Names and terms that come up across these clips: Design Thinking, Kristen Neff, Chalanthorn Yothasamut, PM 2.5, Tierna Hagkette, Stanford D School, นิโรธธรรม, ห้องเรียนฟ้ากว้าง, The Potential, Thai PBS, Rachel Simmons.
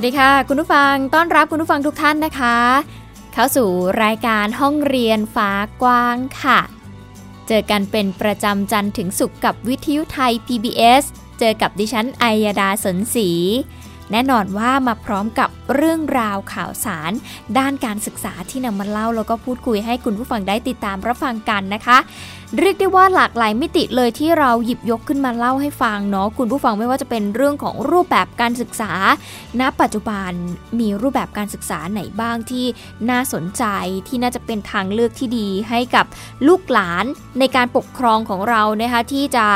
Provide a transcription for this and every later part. สวัสดีค่ะคุณผู้ฟังต้อนรับคุณผู้ฟังทุกท่านนะคะเข้าสู่รายการห้องเรียนฟ้ากว้างค่ะเจอกันเป็นประจำจันทร์ถึงศุกร์กับวิทยุไทย PBS เจอกับดิฉันอัยดาสนศรีแน่นอนว่ามาพร้อมกับเรื่องราวข่าวสารด้านการศึกษาที่นำมาเล่าแล้วก็พูดคุยให้คุณผู้ฟังได้ติดตามรับฟังกันนะคะเรียกได้ว่าหลากหลายมิติเลยที่เราหยิบยกขึ้นมาเล่าให้ฟังเนาะคุณผู้ฟังไม่ว่าจะเป็นเรื่องของรูปแบบการศึกษาณปัจจุบันมีรูปแบบการศึกษาไหนบ้างที่น่าสนใจที่น่าจะเป็นทางเลือกที่ดีให้กับลูกหลานในการปกครองของเรานะคะที่จะ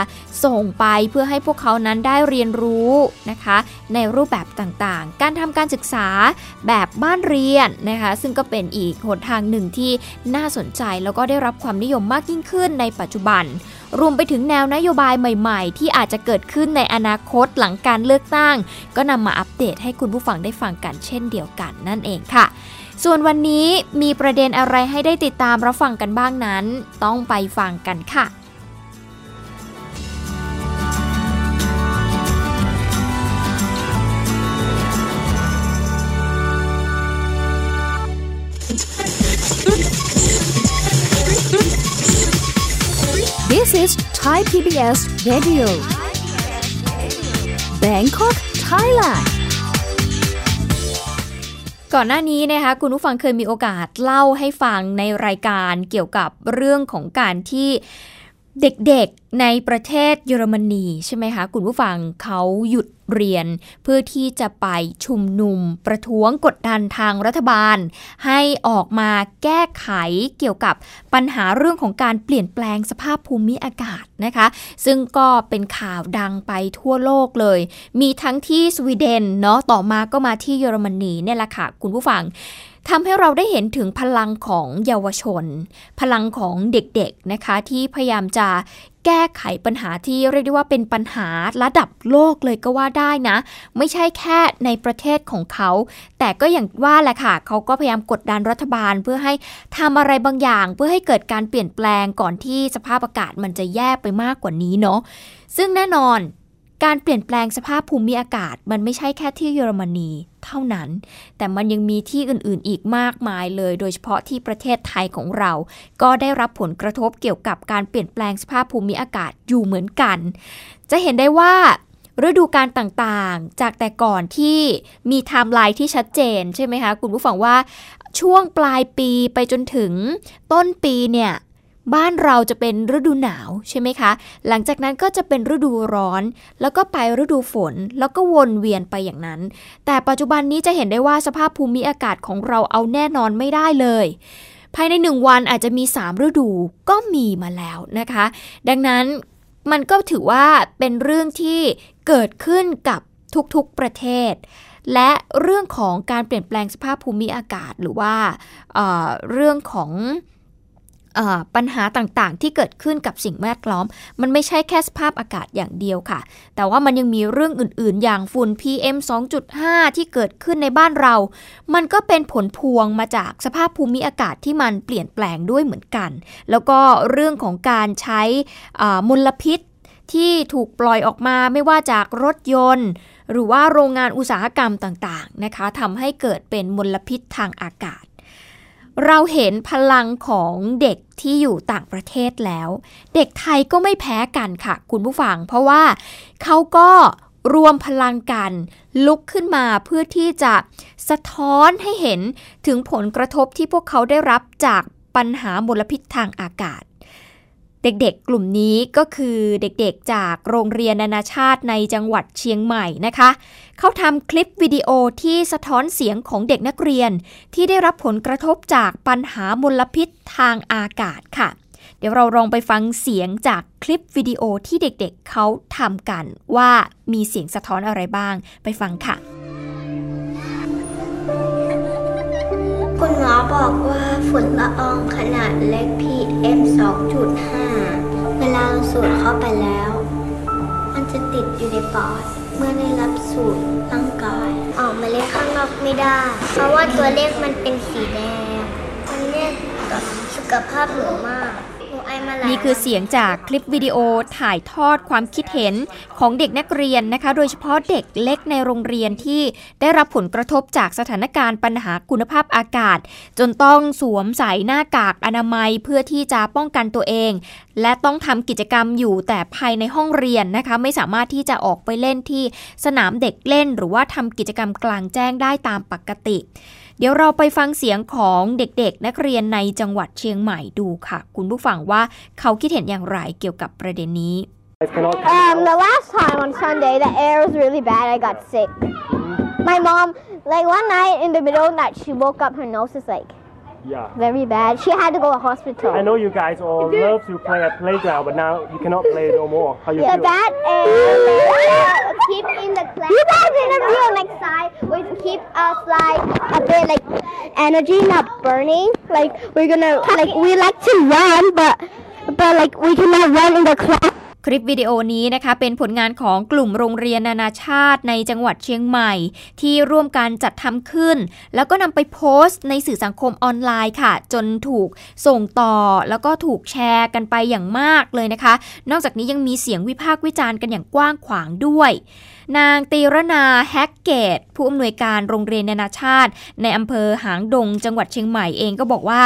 ส่งไปเพื่อให้พวกเขานั้นได้เรียนรู้นะคะในรูปแบบต่างๆการทำการศึกษาแบบบ้านเรียนนะคะซึ่งก็เป็นอีกหนทางหนึ่งที่น่าสนใจแล้วก็ได้รับความนิยมมากยิ่งขึ้นในปัจจุบันรวมไปถึงแนวนโยบายใหม่ๆที่อาจจะเกิดขึ้นในอนาคตหลังการเลือกตั้งก็นำมาอัปเดตให้คุณผู้ฟังได้ฟังกันเช่นเดียวกันนั่นเองค่ะส่วนวันนี้มีประเด็นอะไรให้ได้ติดตามรับฟังกันบ้างนั้นต้องไปฟังกันค่ะThis is Thai PBS Radio, Bangkok, Thailand. ก่อนหน้านี้นะคะคุณผู้ฟังเคยมีโอกาสเล่าให้ฟังในรายการเกี่ยวกับเรื่องของการที่เด็กๆในประเทศเยอรมนีใช่ไหมคะคุณผู้ฟังเขาหยุดเรียนเพื่อที่จะไปชุมนุมประท้วงกดดันทางรัฐบาลให้ออกมาแก้ไขเกี่ยวกับปัญหาเรื่องของการเปลี่ยนแปลงสภาพภูมิอากาศนะคะซึ่งก็เป็นข่าวดังไปทั่วโลกเลยมีทั้งที่สวีเดนเนาะต่อมาก็มาที่เยอรมนีเนี่ยแหละค่ะคุณผู้ฟังทำให้เราได้เห็นถึงพลังของเยาวชนพลังของเด็กๆนะคะที่พยายามจะแก้ไขปัญหาที่เรียกได้ว่าเป็นปัญหาระดับโลกเลยก็ว่าได้นะไม่ใช่แค่ในประเทศของเขาแต่ก็อย่างว่าแหละค่ะเขาก็พยายามกดดันรัฐบาลเพื่อให้ทำอะไรบางอย่างเพื่อให้เกิดการเปลี่ยนแปลงก่อนที่สภาพอากาศมันจะแย่ไปมากกว่านี้เนาะซึ่งแน่นอนการเปลี่ยนแปลงสภาพภูมิอากาศมันไม่ใช่แค่ที่เยอรมนีเท่านั้นแต่มันยังมีที่อื่นๆอีกมากมายเลยโดยเฉพาะที่ประเทศไทยของเราก็ได้รับผลกระทบเกี่ยวกับการเปลี่ยนแปลงสภาพภูมิอากาศอยู่เหมือนกันจะเห็นได้ว่าฤดูกาลต่างๆจากแต่ก่อนที่มีไทม์ไลน์ที่ชัดเจนใช่ไหมคะคุณผู้ฟังว่าช่วงปลายปีไปจนถึงต้นปีเนี่ยบ้านเราจะเป็นฤดูหนาวใช่ไหมคะหลังจากนั้นก็จะเป็นฤดูร้อนแล้วก็ไปฤดูฝนแล้วก็วนเวียนไปอย่างนั้นแต่ปัจจุบันนี้จะเห็นได้ว่าสภาพภูมิอากาศของเราเอาแน่นอนไม่ได้เลยภายใน1วันอาจจะมี3ฤดูก็มีมาแล้วนะคะดังนั้นมันก็ถือว่าเป็นเรื่องที่เกิดขึ้นกับทุกๆประเทศและเรื่องของการเปลี่ยนแปลงสภาพภูมิอากาศหรือว่าเรื่องของปัญหาต่างๆที่เกิดขึ้นกับสิ่งแวดล้อมมันไม่ใช่แค่สภาพอากาศอย่างเดียวค่ะแต่ว่ามันยังมีเรื่องอื่นๆอย่างฝุ่น PM 2.5 ที่เกิดขึ้นในบ้านเรามันก็เป็นผลพวงมาจากสภาพภูมิอากาศที่มันเปลี่ยนแปลงด้วยเหมือนกันแล้วก็เรื่องของการใช้มลพิษที่ถูกปล่อยออกมาไม่ว่าจากรถยนต์หรือว่าโรงงานอุตสาหกรรมต่างๆนะคะทำให้เกิดเป็นมลพิษทางอากาศเราเห็นพลังของเด็กที่อยู่ต่างประเทศแล้วเด็กไทยก็ไม่แพ้กันค่ะคุณผู้ฟังเพราะว่าเขาก็รวมพลังกันลุกขึ้นมาเพื่อที่จะสะท้อนให้เห็นถึงผลกระทบที่พวกเขาได้รับจากปัญหามลพิษทางอากาศ เด็กๆกลุ่มนี้ก็คือเด็กๆจากโรงเรียนนานาชาติในจังหวัดเชียงใหม่นะคะเขาทำคลิปวิดีโอที่สะท้อนเสียงของเด็กนักเรียนที่ได้รับผลกระทบจากปัญหามลพิษทางอากาศค่ะเดี๋ยวเราลองไปฟังเสียงจากคลิปวิดีโอที่เด็กๆเขาทำกันว่ามีเสียงสะท้อนอะไรบ้างไปฟังค่ะคุณหมอบอกว่าฝุ่นละอองขนาดเล็ก PM 2.5 เวลาสูดเข้าไปแล้วมันจะติดอยู่ในปอดเมื่อได้รับสูดร่างกายออกมาเล่นข้างนอกไม่ได้เพราะว่าตัวเลขมันเป็นสีแดงมันเนี่ยต่อสุขภาพหนูมากนี่คือเสียงจากคลิปวิดีโอถ่ายทอดความคิดเห็นของเด็กนักเรียนนะคะโดยเฉพาะเด็กเล็กในโรงเรียนที่ได้รับผลกระทบจากสถานการณ์ปัญหาคุณภาพอากาศจนต้องสวมใส่หน้ากากอนามัยเพื่อที่จะป้องกันตัวเองและต้องทำกิจกรรมอยู่แต่ภายในห้องเรียนนะคะไม่สามารถที่จะออกไปเล่นที่สนามเด็กเล่นหรือว่าทำกิจกรรมกลางแจ้งได้ตามปกติเดี๋ยวเราไปฟังเสียงของเด็กๆนักเรียนในจังหวัดเชียงใหม่ดูค่ะคุณผู้ฟังว่าเขาคิดเห็นอย่างไรเกี่ยวกับประเด็นนี้ The last time on Sunday the air was really bad. I got sick. My mom, like one night in the middle of the night, she woke up. Her nose is like very bad. She had to go to hospital. I know you guys all love to play at playground, but now you cannot play no more. How you feel? That and keep in the class. You guys in the real next side would keep us like a bit like energy not burning. Like we're gonna like we like to run, but like we cannot run in the class.คลิปวิดีโอนี้นะคะเป็นผลงานของกลุ่มโรงเรียนนานาชาติในจังหวัดเชียงใหม่ที่ร่วมกันจัดทำขึ้นแล้วก็นำไปโพสต์ในสื่อสังคมออนไลน์ค่ะจนถูกส่งต่อแล้วก็ถูกแชร์กันไปอย่างมากเลยนะคะนอกจากนี้ยังมีเสียงวิพากษ์วิจารณ์กันอย่างกว้างขวางด้วยนางตีรนาแฮกเกตผู้อำนวยการโรงเรียนนานาชาติในอำเภอหางดงจังหวัดเชียงใหม่เองก็บอกว่า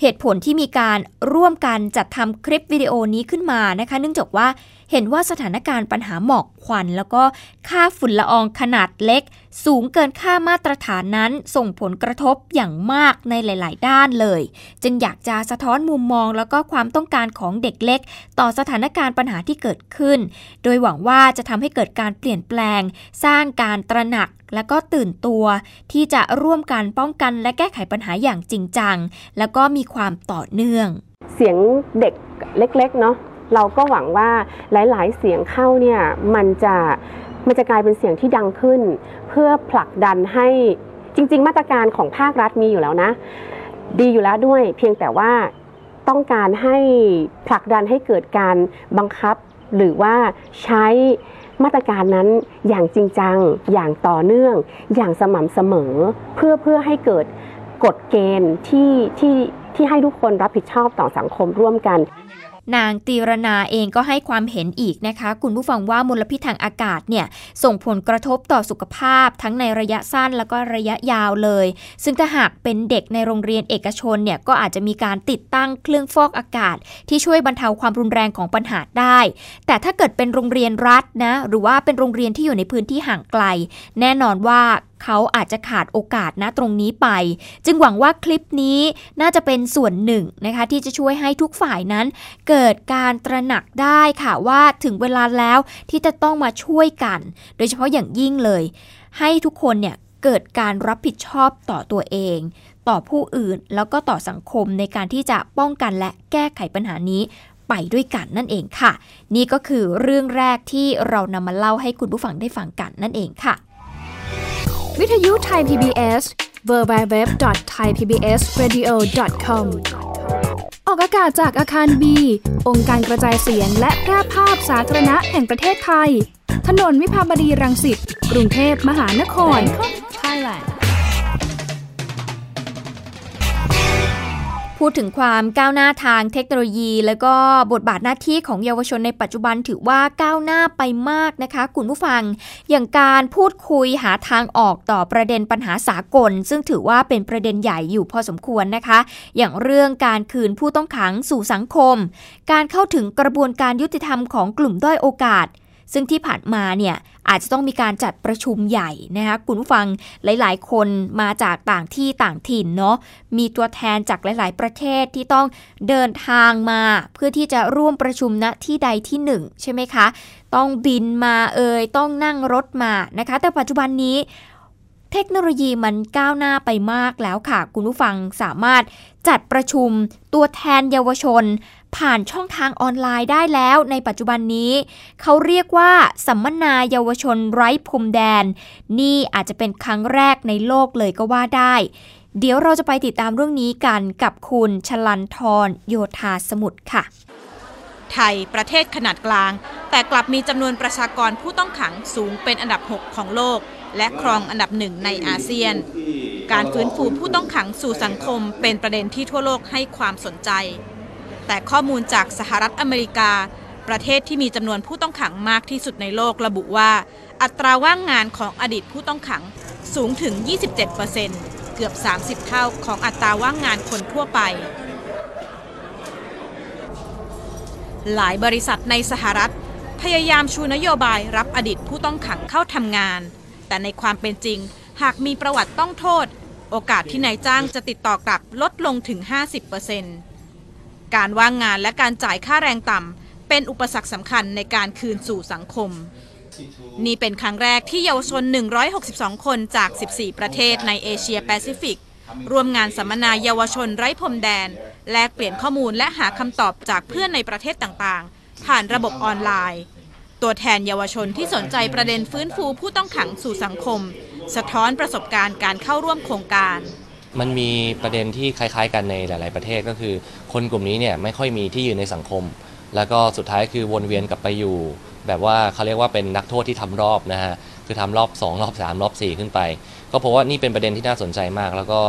เหตุผลที่มีการร่วมกันจัดทำคลิปวิดีโอนี้ขึ้นมานะคะเนื่องจากว่าเห็นว่าสถานการณ์ปัญหาหมอกควันแล้วก็ค่าฝุ่นละอองขนาดเล็กสูงเกินค่ามาตรฐานนั้นส่งผลกระทบอย่างมากในหลายๆด้านเลยจึงอยากจะสะท้อนมุมมองแล้วก็ความต้องการของเด็กเล็กต่อสถานการณ์ปัญหาที่เกิดขึ้นโดยหวังว่าจะทำให้เกิดการเปลี่ยนแปลงสร้างการตระหนักและก็ตื่นตัวที่จะร่วมกันป้องกันและแก้ไขปัญหาอย่างจริงจังแล้วก็มีความต่อเนื่องเสียงเด็กเล็กๆเนาะเราก็หวังว่าหลายๆเสียงเข้าเนี่ยมันจะกลายเป็นเสียงที่ดังขึ้นเพื่อผลักดันให้จริงๆมาตรการของภาครัฐมีอยู่แล้วนะดีอยู่แล้วด้วยเพียงแต่ว่าต้องการให้ผลักดันให้เกิดการบังคับหรือว่าใช้มาตรการนั้นอย่างจริงจังอย่างต่อเนื่องอย่างสม่ำเสมอเพื่อให้เกิดกฎเกณฑ์ที่ให้ทุกคนรับผิดชอบต่อสังคมร่วมกันนางตีรนาเองก็ให้ความเห็นอีกนะคะคุณผู้ฟังว่ามลพิษทางอากาศเนี่ยส่งผลกระทบต่อสุขภาพทั้งในระยะสั้นแล้วก็ระยะยาวเลยซึ่งถ้าหากเป็นเด็กในโรงเรียนเอกชนเนี่ยก็อาจจะมีการติดตั้งเครื่องฟอกอากาศที่ช่วยบรรเทาความรุนแรงของปัญหาได้แต่ถ้าเกิดเป็นโรงเรียนรัฐนะหรือว่าเป็นโรงเรียนที่อยู่ในพื้นที่ห่างไกลแน่นอนว่าเขาอาจจะขาดโอกาสนะตรงนี้ไปจึงหวังว่าคลิปนี้น่าจะเป็นส่วนหนึ่งนะคะที่จะช่วยให้ทุกฝ่ายนั้นเกิดการตระหนักได้ค่ะว่าถึงเวลาแล้วที่จะต้องมาช่วยกันโดยเฉพาะอย่างยิ่งเลยให้ทุกคนเนี่ยเกิดการรับผิดชอบต่อตัวเองต่อผู้อื่นแล้วก็ต่อสังคมในการที่จะป้องกันและแก้ไขปัญหานี้ไปด้วยกันนั่นเองค่ะนี่ก็คือเรื่องแรกที่เรานำมาเล่าให้คุณผู้ฟังได้ฟังกันนั่นเองค่ะวิทยุไทย PBS www.thaipbsradio.com ออกอากาศจากอาคาร B องค์การกระจายเสียงและแพร่ภาพสาธารณะแห่งประเทศไทยถนนวิภาวดีรังสิตกรุงเทพมหานครพูดถึงความก้าวหน้าทางเทคโนโลยีแล้วก็บทบาทหน้าที่ของเยาวชนในปัจจุบันถือว่าก้าวหน้าไปมากนะคะคุณผู้ฟังอย่างการพูดคุยหาทางออกต่อประเด็นปัญหาสากลซึ่งถือว่าเป็นประเด็นใหญ่อยู่พอสมควรนะคะอย่างเรื่องการคืนผู้ต้องขังสู่สังคมการเข้าถึงกระบวนการยุติธรรมของกลุ่มด้อยโอกาส ซึ่งที่ผ่านมาเนี่ยอาจจะต้องมีการจัดประชุมใหญ่นะคะคุณผู้ฟังหลายๆคนมาจากต่างที่ต่างถิ่นเนาะมีตัวแทนจากหลายๆประเทศที่ต้องเดินทางมาเพื่อที่จะร่วมประชุมณที่ใดที่หนึ่งใช่ไหมคะต้องบินมาต้องนั่งรถมานะคะแต่ปัจจุบันนี้เทคโนโลยีมันก้าวหน้าไปมากแล้วค่ะคุณผู้ฟังสามารถจัดประชุมตัวแทนเยาวชนผ่านช่องทางออนไลน์ได้แล้วในปัจจุบันนี้เขาเรียกว่าสัมมนาเยาวชนไร้พรมแดนนี่อาจจะเป็นครั้งแรกในโลกเลยก็ว่าได้เดี๋ยวเราจะไปติดตามเรื่องนี้กันกับคุณชลันธรโยธาสมุทรค่ะไทยประเทศขนาดกลางแต่กลับมีจำนวนประชากรผู้ต้องขังสูงเป็นอันดับ 6 ของโลกและครองอันดับ 1 ในอาเซียนการฟื้นฟูผู้ต้องขังสู่สังคมเป็นประเด็นที่ทั่วโลกให้ความสนใจแต่ข้อมูลจากสหรัฐอเมริกาประเทศที่มีจำนวนผู้ต้องขังมากที่สุดในโลกระบุว่าอัตราว่างงานของอดีตผู้ต้องขังสูงถึง 27% เกือบ 30 เท่าของอัตราว่างงานคนทั่วไปหลายบริษัทในสหรัฐพยายามชูนโยบายรับอดีตผู้ต้องขังเข้าทำงานแต่ในความเป็นจริงหากมีประวัติต้องโทษโอกาสที่นายจ้างจะติดต่อกลับลดลงถึง 50% การว่างงานและการจ่ายค่าแรงต่ำเป็นอุปสรรคสำคัญในการคืนสู่สังคมนี่เป็นครั้งแรกที่เยาวชน162คนจาก14ประเทศในเอเชียแปซิฟิกร่วมงานสัมมนาเยาวชนไร้พรมแดนแลกเปลี่ยนข้อมูลและหาคำตอบจากเพื่อนในประเทศต่างๆผ่านระบบออนไลน์ตัวแทนเยาวชนที่สนใจประเด็นฟื้นฟูผู้ต้องขังสู่สังคมสะท้อนประสบการณ์การเข้าร่วมโครงการมันมีประเด็นที่คล้ายๆกันในหลายๆประเทศก็คือคนกลุ่มนี้เนี่ยไม่ค่อยมีที่ยืนในสังคมแล้วก็สุดท้ายคือวนเวียนกลับไปอยู่แบบว่าเขาเรียกว่าเป็นนักโทษที่ทำรอบนะฮะคือทำรอบ2รอบ3รอบ4ขึ้นไปก็เพราะว่านี่เป็นประเด็นที่น่าสนใจมากแล้วก็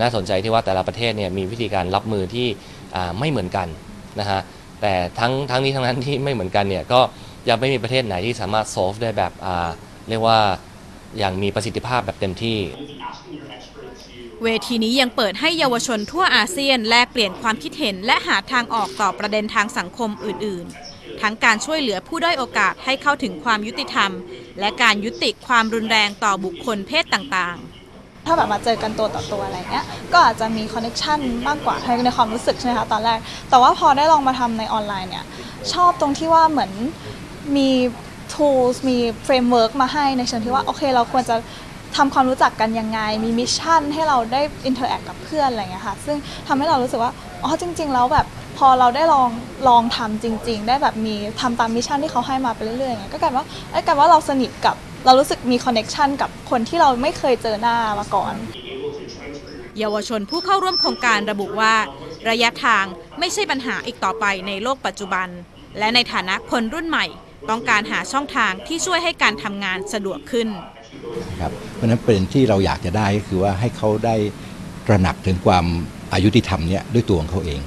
น่าสนใจที่ว่าแต่ละประเทศเนี่ยมีวิธีการรับมือที่ไม่เหมือนกันนะฮะแต่ทั้งนี้ทั้งนั้นที่ไม่เหมือนกันเนี่ยก็ยังไม่มีประเทศไหนที่สามารถ solve ได้แบบเรียกว่าอย่างมีประสิทธิภาพแบบเต็มที่เวทีนี้ยังเปิดให้เยาวชนทั่วอาเซียนแลกเปลี่ยนความคิดเห็นและหาทางออกต่อประเด็นทางสังคมอื่นๆทั้งการช่วยเหลือผู้ด้อยโอกาสให้เข้าถึงความยุติธรรมและการยุติความรุนแรงต่อบุคคลเพศต่างๆถ้าแบบมาเจอกันตัวต่อตัวอะไรเงี้ยก็อาจจะมีคอนเนคชั่นมากกว่าในความรู้สึกใช่ไหมคะตอนแรกแต่ว่าพอได้ลองมาทำในออนไลน์เนี่ยชอบตรงที่ว่าเหมือนมี tools มี framework มาให้ในเชิงที่ว่าโอเคเราควรจะทำความรู้จักกันยังไงมีมิชชั่นให้เราได้ interact กับเพื่อนอะไรเงี้ยค่ะซึ่งทำให้เรารู้สึกว่าอ๋อจริงๆแล้วแบบพอเราได้ลองทำจริงๆได้แบบมีทำตามมิชชั่นที่เขาให้มาไปเรื่อยๆอย่างเงี้ยก็กลายว่าเราสนิทกับเรารู้สึกมีคอนเนคชันกับคนที่เราไม่เคยเจอหน้ามาก่อนเยาวชนผู้เข้าร่วมโครงการระบุว่าระยะทางไม่ใช่ปัญหาอีกต่อไปในโลกปัจจุบันและในฐานะคนรุ่นใหม่ต้องการหาช่องทางที่ช่วยให้การทำงานสะดวกขึ้นครับเพราะฉะนั้นประเด็นที่เราอยากจะได้ก็คือว่าให้เขาได้ตระหนักถึงความอายุติธรรมเนี่ยด้วยตัวของเขาเอง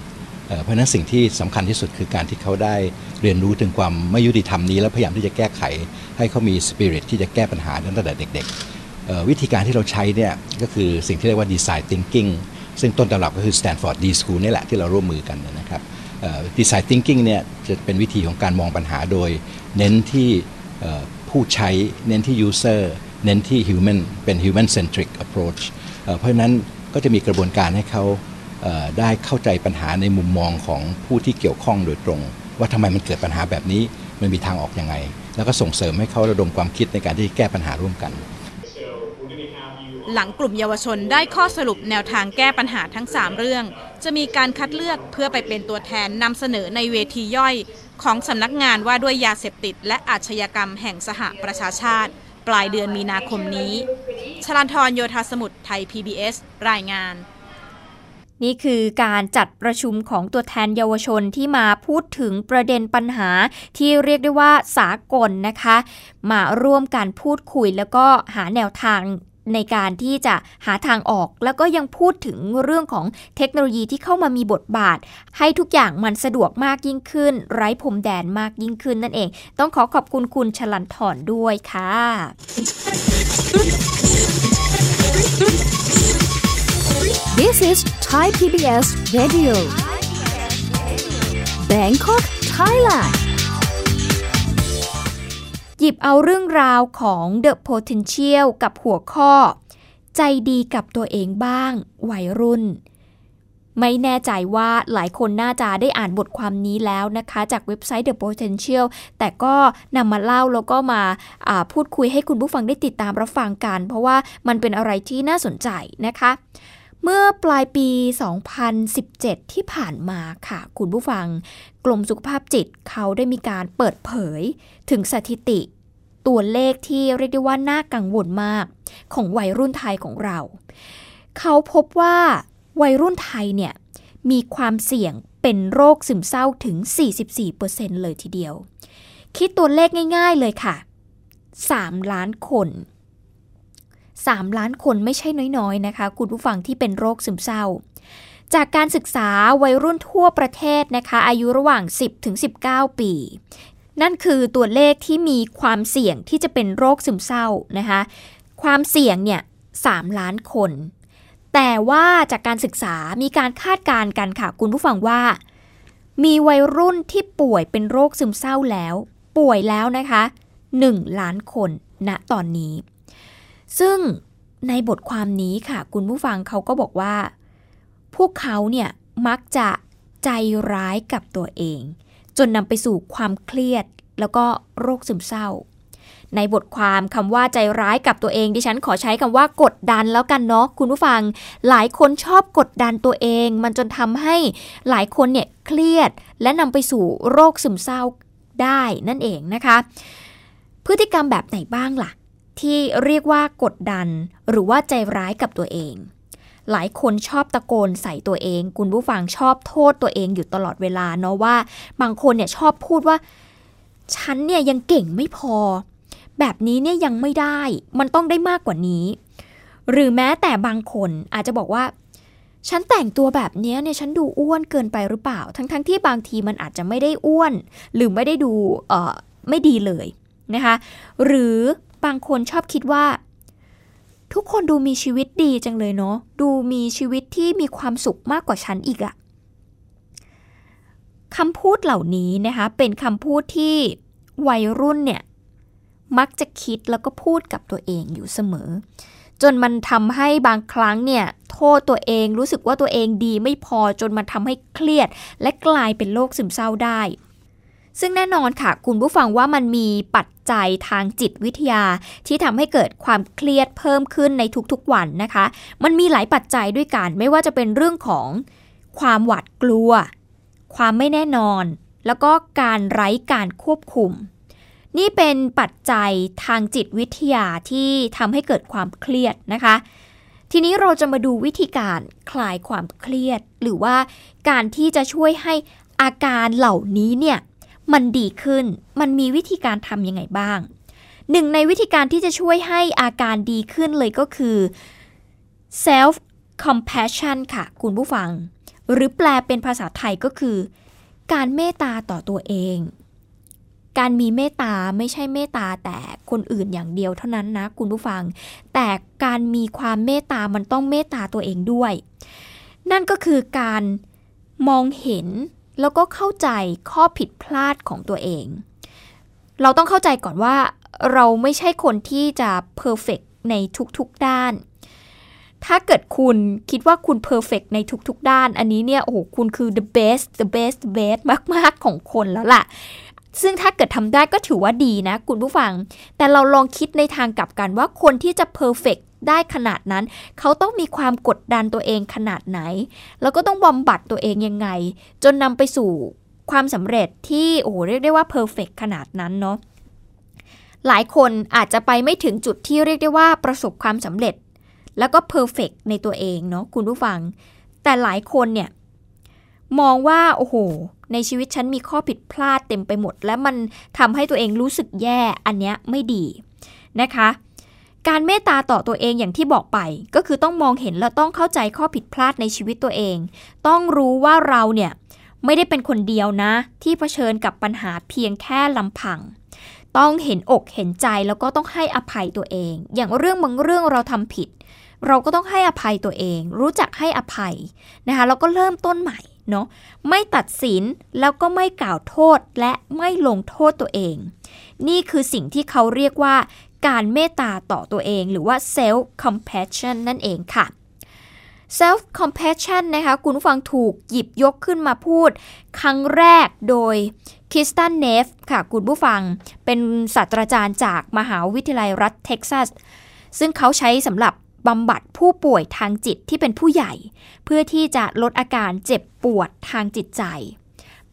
เพราะฉะนั้นสิ่งที่สำคัญที่สุดคือการที่เขาได้เรียนรู้ถึงความไม่ยุติธรรมนี้และพยายามที่จะแก้ไขให้เขามีสปิริตที่จะแก้ปัญหาตั้งแต่เด็กๆวิธีการที่เราใช้เนี่ยก็คือสิ่งที่เรียกว่า Design Thinking ซึ่งต้นตำรับก็คือ Stanford D School นี่แหละที่เราร่วมมือกันนะครับ Design Thinking เนี่ยจะเป็นวิธีของการมองปัญหาโดยเน้นที่ผู้ใช้เน้นที่ User เน้นที่ Human เป็น Human Centric Approach เพราะนั้นก็จะมีกระบวนการให้เขาได้เข้าใจปัญหาในมุมมองของผู้ที่เกี่ยวข้องโดยตรงว่าทำไมมันเกิดปัญหาแบบนี้มันมีทางออกยังไงแล้วก็ส่งเสริมให้เขาระดมความคิดในการที่แก้ปัญหาร่วมกันหลังกลุ่มเยาวชนได้ข้อสรุปแนวทางแก้ปัญหาทั้ง3เรื่องจะมีการคัดเลือกเพื่อไปเป็นตัวแทนนำเสนอในเวทีย่อยของสำนักงานว่าด้วยยาเสพติดและอาชญากรรมแห่งสหประชาชาติปลายเดือนมีนาคมนี้ชลันธรโยธาสมุทรไทย PBS รายงานนี่คือการจัดประชุมของตัวแทนเยาวชนที่มาพูดถึงประเด็นปัญหาที่เรียกได้ว่าสากลนะคะมาร่วมกันพูดคุยแล้วก็หาแนวทางในการที่จะหาทางออกแล้วก็ยังพูดถึงเรื่องของเทคโนโลยีที่เข้ามามีบทบาทให้ทุกอย่างมันสะดวกมากยิ่งขึ้นไร้พรมแดนมากยิ่งขึ้นนั่นเองต้องขอบคุณคุณชลันธรด้วยค่ะThis is Thai PBS Radio, Bangkok, Thailand. หยิบเอาเรื่องราวของ The Potential กับหัวข้อใจดีกับตัวเองบ้างวัยรุ่นไม่แน่ใจว่าหลายคนน่าจะได้อ่านบทความนี้แล้วนะคะจากเว็บไซต์ The Potential แต่ก็นำมาเล่าแล้วก็มาพูดคุยให้คุณผู้ฟังได้ติดตามรับฟังกันเพราะว่ามันเป็นอะไรที่น่าสนใจนะคะเมื่อปลายปี 2017 ที่ผ่านมาค่ะคุณผู้ฟังกรมสุขภาพจิตเขาได้มีการเปิดเผยถึงสถิติตัวเลขที่เรียกได้ว่าน่ากังวลมากของวัยรุ่นไทยของเราเขาพบว่าวัยรุ่นไทยเนี่ยมีความเสี่ยงเป็นโรคซึมเศร้าถึง 44% เลยทีเดียวคิดตัวเลขง่ายๆเลยค่ะ3 ล้านคนไม่ใช่น้อยๆนะคะคุณผู้ฟังที่เป็นโรคซึมเศร้าจากการศึกษาวัยรุ่นทั่วประเทศนะคะอายุระหว่าง 10-19 ปีนั่นคือตัวเลขที่มีความเสี่ยงที่จะเป็นโรคซึมเศร้านะคะความเสี่ยงเนี่ย3 ล้านคนแต่ว่าจากการศึกษามีการคาดการณ์กันค่ะคุณผู้ฟังว่ามีวัยรุ่นที่ป่วยเป็นโรคซึมเศร้าแล้วป่วยแล้วนะคะ1 ล้านคนณตอนนี้ซึ่งในบทความนี้ค่ะคุณผู้ฟังเขาก็บอกว่าพวกเขาเนี่ยมักจะใจร้ายกับตัวเองจนนำไปสู่ความเครียดแล้วก็โรคซึมเศร้าในบทความคำว่าใจร้ายกับตัวเองดิฉันขอใช้คำว่ากดดันแล้วกันเนาะคุณผู้ฟังหลายคนชอบกดดันตัวเองมันจนทำให้หลายคนเนี่ยเครียดและนำไปสู่โรคซึมเศร้าได้นั่นเองนะคะพฤติกรรมแบบไหนบ้างล่ะที่เรียกว่ากดดันหรือว่าใจร้ายกับตัวเองหลายคนชอบตะโกนใส่ตัวเองคุณผู้ฟังชอบโทษตัวเองอยู่ตลอดเวลาเนาะว่าบางคนเนี่ยชอบพูดว่าฉันเนี่ยยังเก่งไม่พอแบบนี้เนี่ยยังไม่ได้มันต้องได้มากกว่านี้หรือแม้แต่บางคนอาจจะบอกว่าฉันแต่งตัวแบบนี้เนี่ยฉันดูอ้วนเกินไปหรือเปล่าทั้งที่บางทีมันอาจจะไม่ได้อ้วนหรือไม่ได้ดูไม่ดีเลยนะคะหรือบางคนชอบคิดว่าทุกคนดูมีชีวิตดีจังเลยเนาะดูมีชีวิตที่มีความสุขมากกว่าฉันอีกอะคำพูดเหล่านี้นะคะเป็นคำพูดที่วัยรุ่นเนี่ยมักจะคิดแล้วก็พูดกับตัวเองอยู่เสมอจนมันทำให้บางครั้งเนี่ยโทษตัวเองรู้สึกว่าตัวเองดีไม่พอจนมันทำให้เครียดและกลายเป็นโรคซึมเศร้าได้ซึ่งแน่นอนค่ะคุณผู้ฟังว่ามันมีปัจจัยทางจิตวิทยาที่ทำให้เกิดความเครียดเพิ่มขึ้นในทุกๆวันนะคะมันมีหลายปัจจัยด้วยกันไม่ว่าจะเป็นเรื่องของความหวาดกลัวความไม่แน่นอนแล้วก็การไร้การควบคุมนี่เป็นปัจจัยทางจิตวิทยาที่ทำให้เกิดความเครียดนะคะทีนี้เราจะมาดูวิธีการคลายความเครียดหรือว่าการที่จะช่วยให้อาการเหล่านี้เนี่ยมันดีขึ้นมันมีวิธีการทำยังไงบ้างหนึ่งในวิธีการที่จะช่วยให้อาการดีขึ้นเลยก็คือ self compassion ค่ะคุณผู้ฟังหรือแปลเป็นภาษาไทยก็คือการเมตตาต่อตัวเองการมีเมตตาไม่ใช่เมตตาแต่คนอื่นอย่างเดียวเท่านั้นนะคุณผู้ฟังแต่การมีความเมตตามันต้องเมตตาตัวเองด้วยนั่นก็คือการมองเห็นแล้วก็เข้าใจข้อผิดพลาดของตัวเองเราต้องเข้าใจก่อนว่าเราไม่ใช่คนที่จะเพอร์เฟกต์ในทุกๆด้านถ้าเกิดคุณคิดว่าคุณเพอร์เฟกต์ในทุกๆด้านอันนี้เนี่ยโอ้โหคุณคือ the best มากๆของคนแล้วล่ะซึ่งถ้าเกิดทำได้ก็ถือว่าดีนะคุณผู้ฟังแต่เราลองคิดในทางกลับกันว่าคนที่จะเพอร์เฟกต์ได้ขนาดนั้นเขาต้องมีความกดดันตัวเองขนาดไหนแล้วก็ต้องบำบัดตัวเองยังไงจนนำไปสู่ความสำเร็จที่โอ้โหเรียกได้ว่าเพอร์เฟกต์ขนาดนั้นเนาะหลายคนอาจจะไปไม่ถึงจุดที่เรียกได้ว่าประสบความสำเร็จแล้วก็เพอร์เฟกต์ในตัวเองเนาะคุณผู้ฟังแต่หลายคนเนี่ยมองว่าโอ้โหในชีวิตฉันมีข้อผิดพลาดเต็มไปหมดและมันทำให้ตัวเองรู้สึกแย่อันเนี้ยไม่ดีนะคะการเมตตาต่อตัวเองอย่างที่บอกไปก็คือต้องมองเห็นและต้องเข้าใจข้อผิดพลาดในชีวิตตัวเองต้องรู้ว่าเราเนี่ยไม่ได้เป็นคนเดียวนะที่เผชิญกับปัญหาเพียงแค่ลำพังต้องเห็นอกเห็นใจแล้วก็ต้องให้อภัยตัวเองอย่างเรื่องบางเรื่องเราทำผิดเราก็ต้องให้อภัยตัวเองรู้จักให้อภัยนะคะแล้วก็เริ่มต้นใหม่ เนาะไม่ตัดสินแล้วก็ไม่กล่าวโทษและไม่ลงโทษตัวเองนี่คือสิ่งที่เขาเรียกว่าการเมตตาต่อตัวเองหรือว่า self compassion นั่นเองค่ะ self compassion นะคะคุณผู้ฟังถูกหยิบยกขึ้นมาพูดครั้งแรกโดย Kristen Neff ค่ะคุณผู้ฟังเป็นศาสตราจารย์จากมหาวิทยาลัยรัฐเท็กซัสซึ่งเขาใช้สำหรับบำบัดผู้ป่วยทางจิตที่เป็นผู้ใหญ่เพื่อที่จะลดอาการเจ็บปวดทางจิตใจ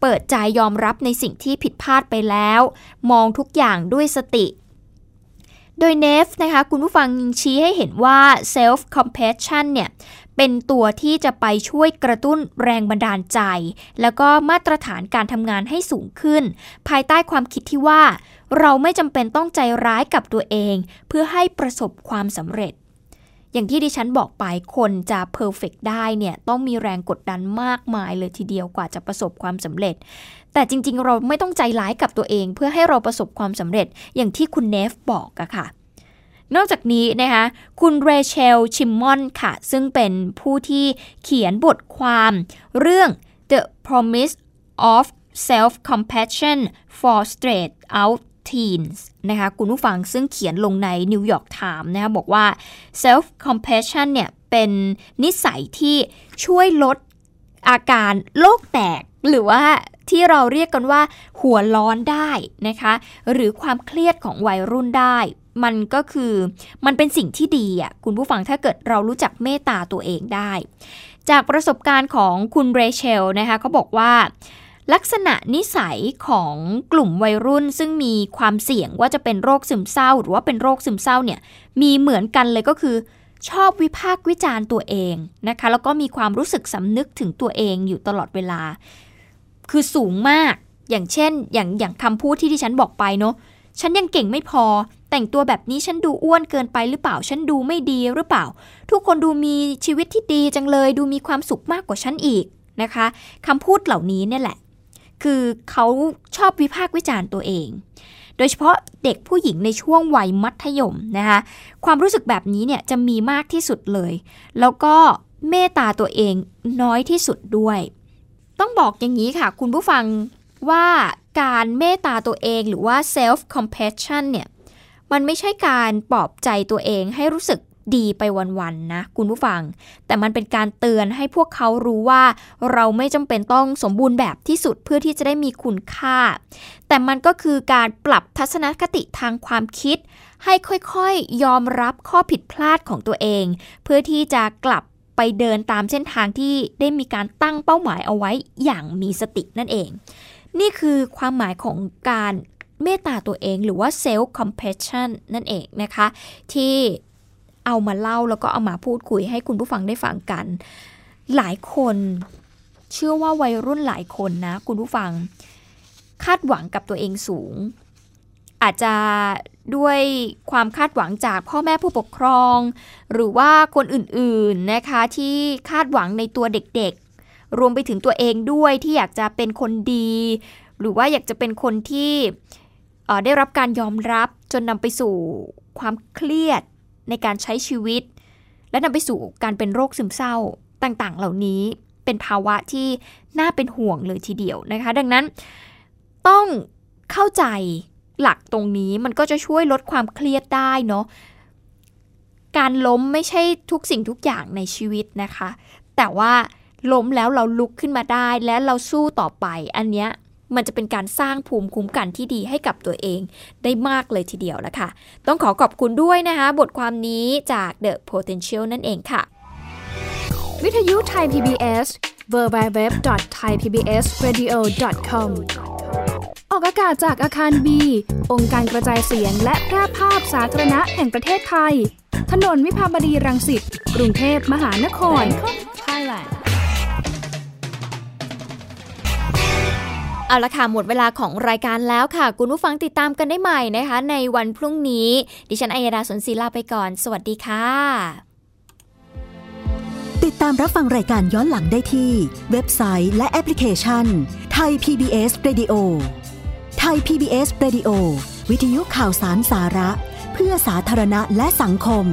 เปิดใจยอมรับในสิ่งที่ผิดพลาดไปแล้วมองทุกอย่างด้วยสติโดยเนฟนะคะคุณผู้ฟังชี้ให้เห็นว่า self compassion เนี่ยเป็นตัวที่จะไปช่วยกระตุ้นแรงบันดาลใจแล้วก็มาตรฐานการทำงานให้สูงขึ้นภายใต้ความคิดที่ว่าเราไม่จำเป็นต้องใจร้ายกับตัวเองเพื่อให้ประสบความสำเร็จอย่างที่ดิฉันบอกไปคนจะเพอร์เฟกต์ได้เนี่ยต้องมีแรงกดดันมากมายเลยทีเดียวกว่าจะประสบความสำเร็จแต่จริงๆเราไม่ต้องใจร้ายกับตัวเองเพื่อให้เราประสบความสำเร็จอย่างที่คุณเนฟบอกอะค่ะนอกจากนี้นะคะคุณเรเชลชิมมอนค่ะซึ่งเป็นผู้ที่เขียนบทความเรื่อง The Promise of Self-Compassion for Straight-Out Teens นะคะคุณผู้ฟังซึ่งเขียนลงใน New York Times นะคะบอกว่า Self-Compassion เนี่ยเป็นนิสัยที่ช่วยลดอาการโลกแตกหรือว่าที่เราเรียกกันว่าหัวร้อนได้นะคะหรือความเครียดของวัยรุ่นได้มันก็คือมันเป็นสิ่งที่ดีอ่ะคุณผู้ฟังถ้าเกิดเรารู้จักเมตตาตัวเองได้จากประสบการณ์ของคุณเรเชลนะคะเขาบอกว่าลักษณะนิสัยของกลุ่มวัยรุ่นซึ่งมีความเสี่ยงว่าจะเป็นโรคซึมเศร้าหรือว่าเป็นโรคซึมเศร้าเนี่ยมีเหมือนกันเลยก็คือชอบวิพากษ์วิจารณ์ตัวเองนะคะแล้วก็มีความรู้สึกสำนึกถึงตัวเองอยู่ตลอดเวลาคือสูงมากอย่างเช่นอย่างคำพูดที่ดิฉันบอกไปเนาะฉันยังเก่งไม่พอแต่งตัวแบบนี้ฉันดูอ้วนเกินไปหรือเปล่าฉันดูไม่ดีหรือเปล่าทุกคนดูมีชีวิตที่ดีจังเลยดูมีความสุขมากกว่าฉันอีกนะคะคำพูดเหล่านี้เนี่ยแหละคือเขาชอบวิพากษ์วิจารณ์ตัวเองโดยเฉพาะเด็กผู้หญิงในช่วงวัยมัธยมนะคะความรู้สึกแบบนี้เนี่ยจะมีมากที่สุดเลยแล้วก็เมตตาตัวเองน้อยที่สุดด้วยต้องบอกอย่างนี้ค่ะคุณผู้ฟังว่าการเมตตาตัวเองหรือว่า self compassion เนี่ยมันไม่ใช่การปลอบใจตัวเองให้รู้สึกดีไปวันๆนะคุณผู้ฟังแต่มันเป็นการเตือนให้พวกเขารู้ว่าเราไม่จำเป็นต้องสมบูรณ์แบบที่สุดเพื่อที่จะได้มีคุณค่าแต่มันก็คือการปรับทัศนคติทางความคิดให้ค่อยๆยอมรับข้อผิดพลาดของตัวเองเพื่อที่จะกลับไปเดินตามเส้นทางที่ได้มีการตั้งเป้าหมายเอาไว้อย่างมีสตินั่นเองนี่คือความหมายของการเมตตาตัวเองหรือว่า self compassion นั่นเองนะคะที่เอามาเล่าแล้วก็เอามาพูดคุยให้คุณผู้ฟังได้ฟังกันหลายคนเชื่อว่าวัยรุ่นหลายคนนะคุณผู้ฟังคาดหวังกับตัวเองสูงอาจจะด้วยความคาดหวังจากพ่อแม่ผู้ปกครองหรือว่าคนอื่นๆนะคะที่คาดหวังในตัวเด็กๆรวมไปถึงตัวเองด้วยที่อยากจะเป็นคนดีหรือว่าอยากจะเป็นคนที่ได้รับการยอมรับจนนำไปสู่ความเครียดในการใช้ชีวิตและนำไปสู่การเป็นโรคซึมเศร้าต่างๆเหล่านี้เป็นภาวะที่น่าเป็นห่วงเลยทีเดียวนะคะดังนั้นต้องเข้าใจหลักตรงนี้มันก็จะช่วยลดความเครียดได้เนาะการล้มไม่ใช่ทุกสิ่งทุกอย่างในชีวิตนะคะแต่ว่าล้มแล้วเราลุกขึ้นมาได้และเราสู้ต่อไปอันเนี้ยมันจะเป็นการสร้างภูมิคุ้มกันที่ดีให้กับตัวเองได้มากเลยทีเดียวละค่ะต้องขอขอบคุณด้วยนะคะบทความนี้จาก The Potential นั่นเองค่ะวิทยุไทย PBS www.thaipbsradio.com ออกอากาศจากอาคาร B องค์การกระจายเสียงและแพร่ภาพสาธารณะแห่งประเทศไทยถนนวิภาวดีรังสิตกรุงเทพมหานครเอาละค่ะหมดเวลาของรายการแล้วค่ะคุณผู้ฟังติดตามกันได้ใหม่นะคะในวันพรุ่งนี้ดิฉันอัยดาสนศิลาไปก่อนสวัสดีค่ะติดตามรับฟังรายการย้อนหลังได้ที่เว็บไซต์และแอปพลิเคชัน Thai PBS Radio Thai PBS Radio วิทยุข่าวสารสาระเพื่อสาธารณะและสังคม